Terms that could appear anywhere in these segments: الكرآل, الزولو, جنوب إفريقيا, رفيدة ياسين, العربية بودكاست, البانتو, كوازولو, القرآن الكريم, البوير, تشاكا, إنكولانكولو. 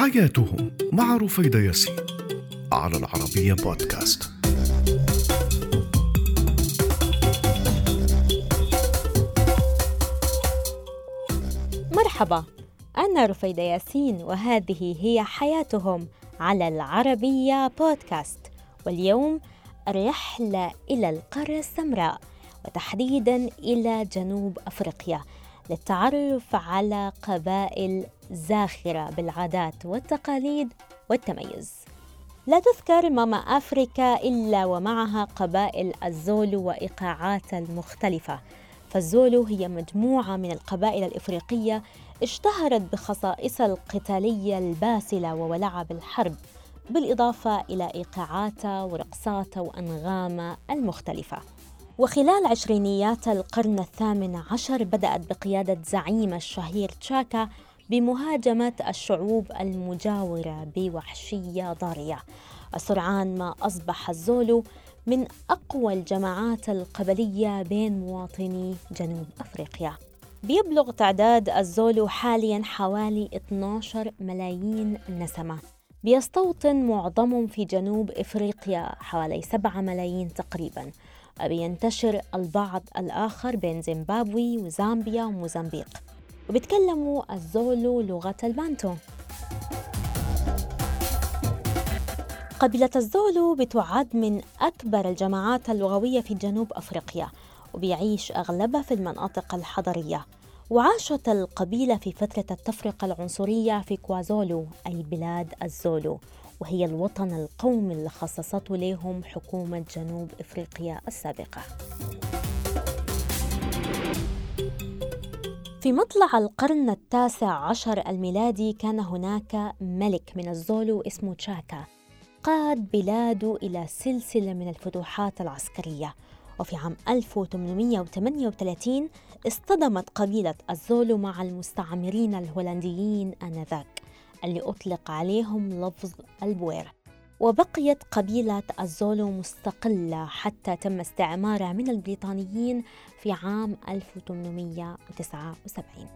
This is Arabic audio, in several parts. حياتهم مع رفيدة ياسين على العربية بودكاست. مرحبا، أنا رفيدة ياسين وهذه هي حياتهم على العربية بودكاست. واليوم الرحلة إلى القارة السمراء وتحديداً إلى جنوب أفريقيا للتعرف على قبائل زاخرة بالعادات والتقاليد والتميز. لا تذكر ماما أفريكا إلا ومعها قبائل الزولو وإيقاعات المختلفة، فالزولو هي مجموعة من القبائل الإفريقية اشتهرت بخصائصها القتالية الباسلة وولعة بالحرب، بالإضافة إلى إيقاعاتها ورقصاتها وأنغامها المختلفة. وخلال عشرينيات القرن 18 بدأت بقيادة زعيمها الشهير تشاكا بمهاجمة الشعوب المجاورة بوحشية ضارية، وسرعان ما أصبح الزولو من أقوى الجماعات القبلية بين مواطني جنوب أفريقيا. بيبلغ تعداد الزولو حالياً حوالي 12 ملايين نسمة، بيستوطن معظمهم في جنوب إفريقيا حوالي 7 ملايين تقريباً، وبينتشر البعض الآخر بين زيمبابوي وزامبيا وموزمبيق. وبيتكلموا الزولو لغة البانتو. قبيلة الزولو بتعد من أكبر الجماعات اللغوية في جنوب أفريقيا، وبيعيش أغلبها في المناطق الحضرية. وعاشت القبيلة في فترة التفرقة العنصرية في كوازولو أي بلاد الزولو، وهي الوطن القومي اللي خصصته لهم حكومة جنوب إفريقيا السابقة. في مطلع القرن 19 الميلادي كان هناك ملك من الزولو اسمه تشاكا، قاد بلاده إلى سلسلة من الفتوحات العسكرية. وفي عام 1838 اصطدمت قبيلة الزولو مع المستعمرين الهولنديين آنذاك اللي أطلق عليهم لفظ البوير، وبقيت قبيلة الزولو مستقلة حتى تم استعمارها من البريطانيين في عام 1879.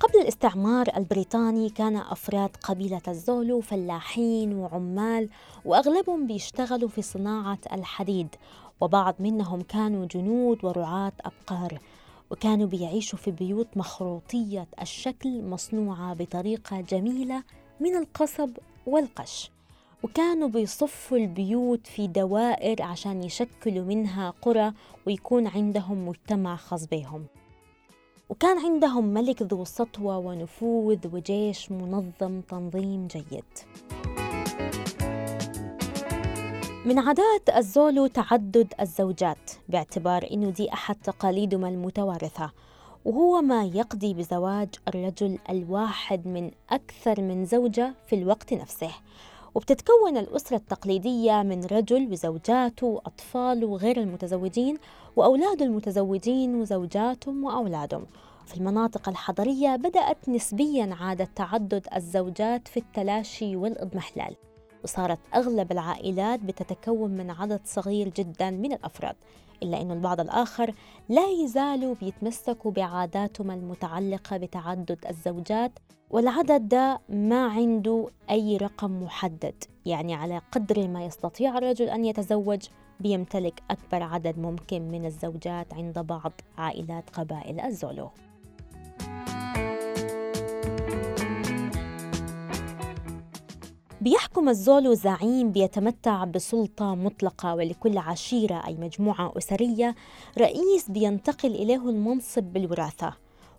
قبل الاستعمار البريطاني كان أفراد قبيلة الزولو فلاحين وعمال، وأغلبهم بيشتغلوا في صناعة الحديد، وبعض منهم كانوا جنود ورعاة أبقار، وكانوا بيعيشوا في بيوت مخروطية الشكل مصنوعة بطريقة جميلة من القصب والقش، وكانوا بيصفوا البيوت في دوائر عشان يشكلوا منها قرى ويكون عندهم مجتمع خاص بهم. وكان عندهم ملك ذو سطوة ونفوذ وجيش منظم تنظيم جيد. من عادات الزولو تعدد الزوجات باعتبار إنه دي أحد تقاليدهم المتوارثة، وهو ما يقضي بزواج الرجل الواحد من أكثر من زوجة في الوقت نفسه. وبتتكون الأسرة التقليدية من رجل وزوجاته وأطفاله وغير المتزوجين وأولاده المتزوجين وزوجاتهم وأولادهم. في المناطق الحضرية بدأت نسبياً عادة تعدد الزوجات في التلاشي والإضمحلال، وصارت أغلب العائلات بتتكون من عدد صغير جداً من الأفراد، إلا أن البعض الآخر لا يزالوا بيتمسكوا بعاداتهم المتعلقة بتعدد الزوجات، والعدد ده ما عنده أي رقم محدد، يعني على قدر ما يستطيع الرجل أن يتزوج بيمتلك أكبر عدد ممكن من الزوجات عند بعض عائلات قبائل الزولو. بيحكم الزولو زعيم بيتمتع بسلطة مطلقة، ولكل عشيرة أي مجموعة أسرية رئيس بينتقل إليه المنصب بالوراثة.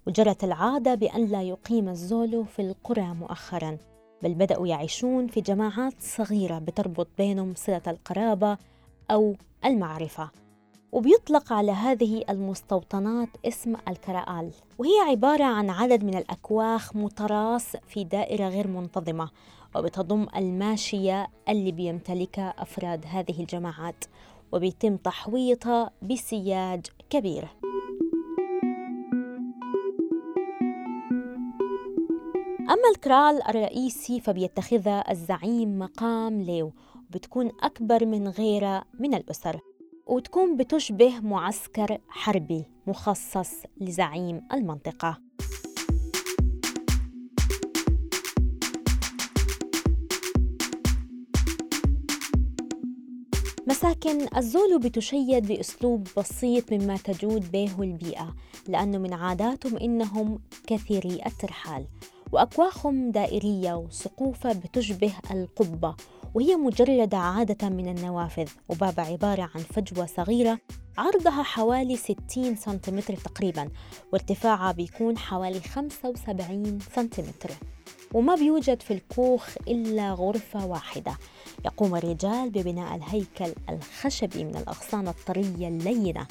وجرت العادة بأن لا يقيم الزولو في القرى مؤخراً، بل بدأوا يعيشون في جماعات صغيرة بتربط بينهم صلة القرابة أو المعرفة، وبيطلق على هذه المستوطنات اسم الكرآل، وهي عبارة عن عدد من الأكواخ متراص في دائرة غير منتظمة، وبتضم الماشية اللي بيمتلكها أفراد هذه الجماعات، وبيتم تحويطها بسياج كبير. أما الكرال الرئيسي فبيتخذها الزعيم مقام ليه، وبتكون أكبر من غيره من الأسر، وتكون بتشبه معسكر حربي مخصص لزعيم المنطقة. مساكن الزولو بتشيد بأسلوب بسيط مما تجود به البيئة، لأنه من عاداتهم إنهم كثيري الترحال، وأكواخهم دائرية وسقوفها بتشبه القبة، وهي مجردة عادة من النوافذ، وبابها عبارة عن فجوة صغيرة عرضها حوالي 60 سنتيمتر تقريباً، وارتفاعها بيكون حوالي 75 سنتيمتر. وما بيوجد في الكوخ إلا غرفة واحدة، يقوم الرجال ببناء الهيكل الخشبي من الأغصان الطرية اللينة،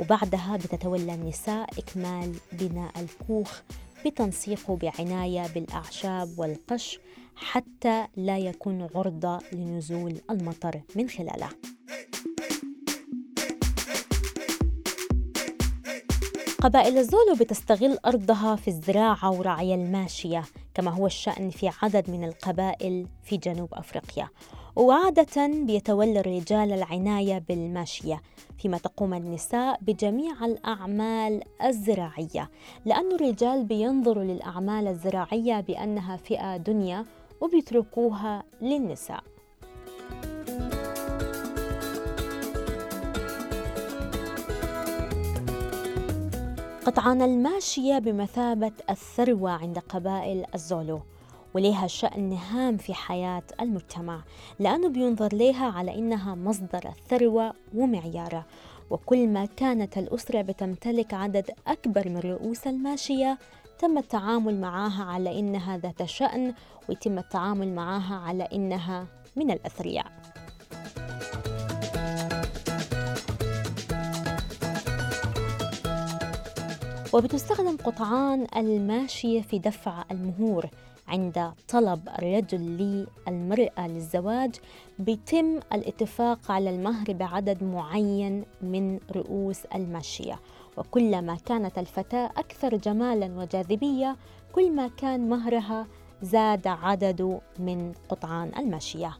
وبعدها بتتولى النساء إكمال بناء الكوخ بتنسيقه بعناية بالأعشاب والقش حتى لا يكون عرضة لنزول المطر من خلاله. قبائل الزولو بتستغل أرضها في الزراعة ورعي الماشية، كما هو الشأن في عدد من القبائل في جنوب أفريقيا، وعادة بيتولى الرجال العناية بالماشية، فيما تقوم النساء بجميع الأعمال الزراعية، لأن الرجال بينظروا للأعمال الزراعية بأنها فئة دنيا وبيتركوها للنساء. قطعان الماشية بمثابة الثروة عند قبائل الزولو، وليها شأن هام في حياة المجتمع، لأنه بينظر لها على إنها مصدر الثروة ومعيارة، وكل ما كانت الأسرة بتمتلك عدد أكبر من رؤوس الماشية تم التعامل معها على إنها ذات شأن، ويتم التعامل معها على إنها من الأثرياء. وبتستخدم قطعان الماشية في دفع المهور عند طلب الرجل للمرأة للزواج، بيتم الاتفاق على المهر بعدد معين من رؤوس الماشية، وكلما كانت الفتاة أكثر جمالاً وجاذبية كلما كان مهرها زاد عدده من قطعان الماشية.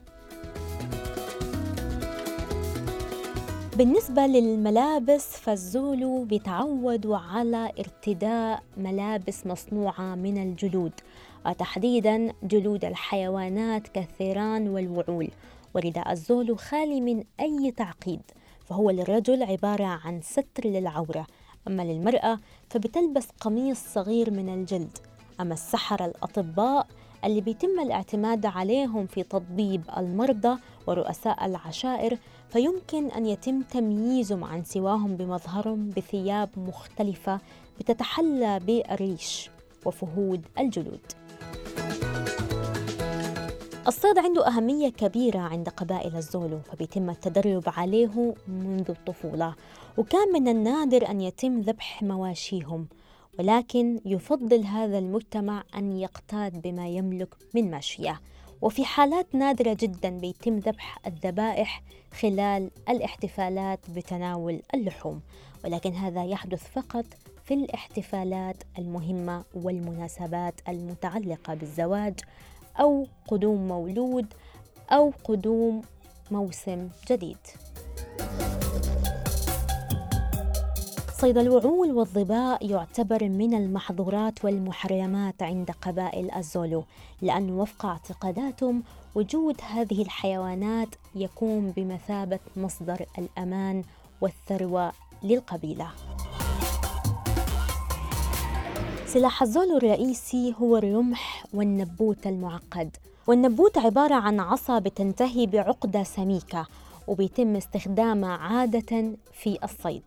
بالنسبة للملابس، فالزولو بيتعودوا على ارتداء ملابس مصنوعة من الجلود، وتحديداً جلود الحيوانات كالثيران والوعول، ورداء الزولو خالي من أي تعقيد، فهو للرجل عبارة عن ستر للعورة، أما للمرأة فبتلبس قميص صغير من الجلد. أما السحر الأطباء اللي بيتم الاعتماد عليهم في تطبيب المرضى ورؤساء العشائر، فيمكن أن يتم تمييزهم عن سواهم بمظهرهم بثياب مختلفة بتتحلى بالريش وفهود الجلود. الصيد عنده أهمية كبيرة عند قبائل الزولو، فبيتم التدرب عليه منذ الطفولة، وكان من النادر أن يتم ذبح مواشيهم، ولكن يفضل هذا المجتمع أن يقتاد بما يملك من ماشية، وفي حالات نادرة جدا بيتم ذبح الذبائح خلال الاحتفالات بتناول اللحوم، ولكن هذا يحدث فقط في الاحتفالات المهمة والمناسبات المتعلقة بالزواج أو قدوم مولود أو قدوم موسم جديد. صيد الوعول والظباء يعتبر من المحظورات والمحرمات عند قبائل الزولو، لأن وفق اعتقاداتهم وجود هذه الحيوانات يكون بمثابة مصدر الأمان والثروة للقبيلة. سلاح الزولو الرئيسي هو الرمح والنبوت المعقد، والنبوت عبارة عن عصا بتنتهي بعقدة سميكة، وبيتم استخدامها عادة في الصيد.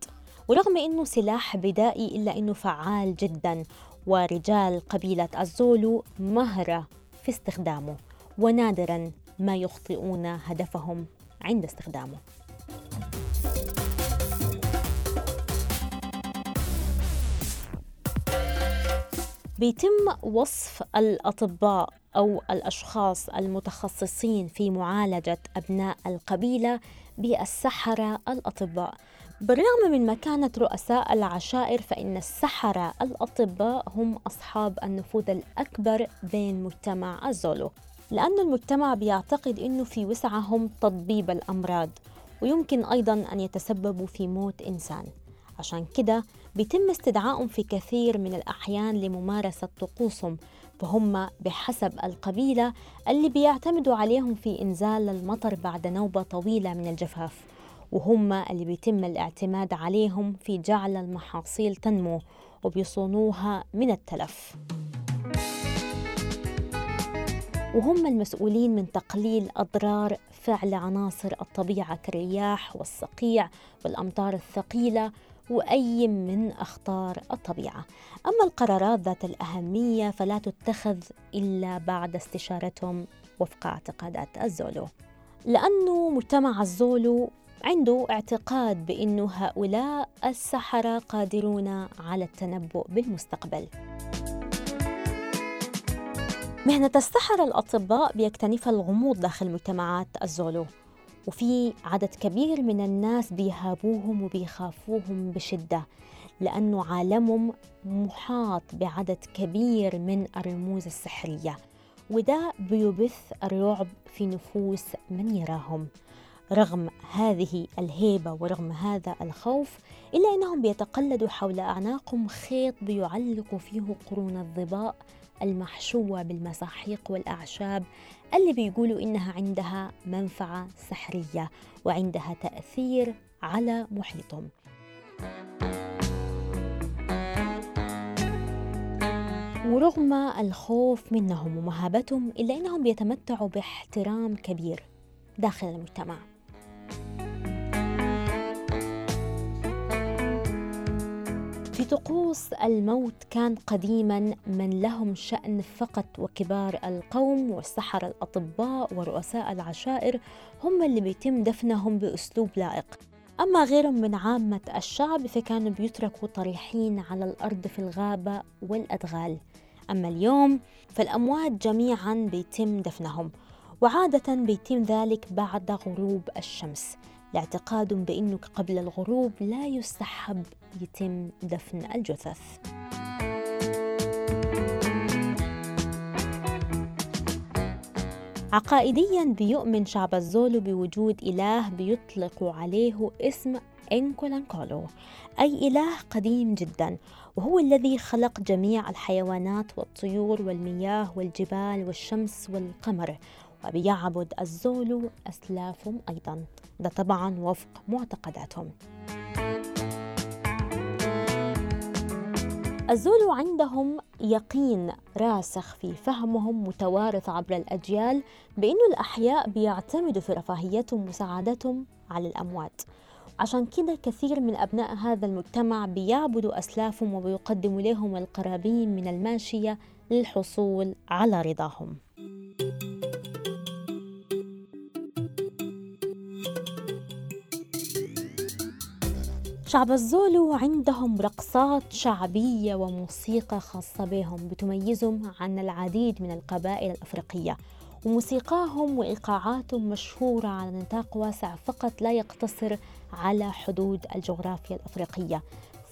ورغم إنه سلاح بدائي إلا إنه فعال جداً، ورجال قبيلة الزولو مهرة في استخدامه، ونادراً ما يخطئون هدفهم عند استخدامه. بيتم وصف الأطباء أو الأشخاص المتخصصين في معالجة أبناء القبيلة بالسحرة الأطباء، بالرغم من مكانة رؤساء العشائر، فإن السحرة الأطباء هم أصحاب النفوذ الأكبر بين مجتمع الزولو، لأن المجتمع بيعتقد أنه في وسعهم تطبيب الأمراض، ويمكن أيضاً أن يتسببوا في موت إنسان، عشان كده بيتم استدعائهم في كثير من الأحيان لممارسة طقوسهم، فهم بحسب القبيلة اللي بيعتمدوا عليهم في إنزال المطر بعد نوبة طويلة من الجفاف، وهم اللي بيتم الاعتماد عليهم في جعل المحاصيل تنمو وبيصونوها من التلف، وهم المسؤولين من تقليل أضرار فعل عناصر الطبيعة كالرياح والصقيع والأمطار الثقيلة وأي من أخطار الطبيعة. أما القرارات ذات الأهمية فلا تتخذ إلا بعد استشارتهم وفق اعتقادات الزولو، لأنه مجتمع الزولو عنده اعتقاد بأنه هؤلاء السحرة قادرون على التنبؤ بالمستقبل. مهنة السحرة الأطباء بيكتنفها الغموض داخل مجتمعات الزولو، وفي عدد كبير من الناس بيهابوهم وبيخافوهم بشدة، لأنه عالمهم محاط بعدد كبير من الرموز السحرية، وده بيبث الرعب في نفوس من يراهم. رغم هذه الهيبة ورغم هذا الخوف إلا أنهم بيتقلدوا حول أعناقهم خيط بيعلق فيه قرون الظباء المحشوة بالمساحيق والأعشاب اللي بيقولوا إنها عندها منفعة سحرية وعندها تأثير على محيطهم. ورغم الخوف منهم ومهابتهم إلا أنهم بيتمتعوا باحترام كبير داخل المجتمع. في طقوس الموت كان قديما من لهم شأن فقط، وكبار القوم والسحر الأطباء ورؤساء العشائر هم اللي بيتم دفنهم بأسلوب لائق. أما غيرهم من عامة الشعب فكانوا بيتركوا طريحين على الأرض في الغابة والأدغال. أما اليوم فالأموات جميعا بيتم دفنهم، وعادة بيتم ذلك بعد غروب الشمس، لاعتقاد بأنه قبل الغروب لا يستحب يتم دفن الجثث. عقائدياً بيؤمن شعب الزولو بوجود إله بيطلق عليه اسم إنكولانكولو، أي إله قديم جداً، وهو الذي خلق جميع الحيوانات والطيور والمياه والجبال والشمس والقمر، وبيعبد الزولو أسلافهم أيضاً، ده طبعاً وفق معتقداتهم. الزولو عندهم يقين راسخ في فهمهم متوارث عبر الأجيال بأن الأحياء بيعتمدوا في رفاهيتهم وسعادتهم على الأموات، عشان كده كثير من أبناء هذا المجتمع بيعبدوا أسلافهم وبيقدموا لهم القرابين من الماشية للحصول على رضاهم. شعب الزولو عندهم رقصات شعبية وموسيقى خاصة بهم بتميزهم عن العديد من القبائل الأفريقية، وموسيقاهم وإيقاعاتهم مشهورة على نطاق واسع فقط لا يقتصر على حدود الجغرافيا الأفريقية.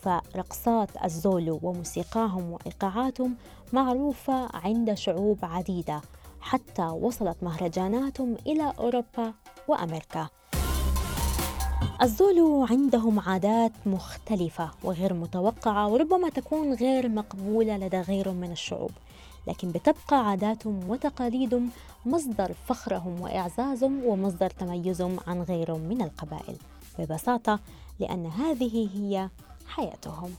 فرقصات الزولو وموسيقاهم وإيقاعاتهم معروفة عند شعوب عديدة، حتى وصلت مهرجاناتهم إلى أوروبا وأمريكا. الزولو عندهم عادات مختلفة وغير متوقعة، وربما تكون غير مقبولة لدى غيرهم من الشعوب، لكن بتبقى عاداتهم وتقاليدهم مصدر فخرهم وإعزازهم ومصدر تميزهم عن غيرهم من القبائل، ببساطة لأن هذه هي حياتهم.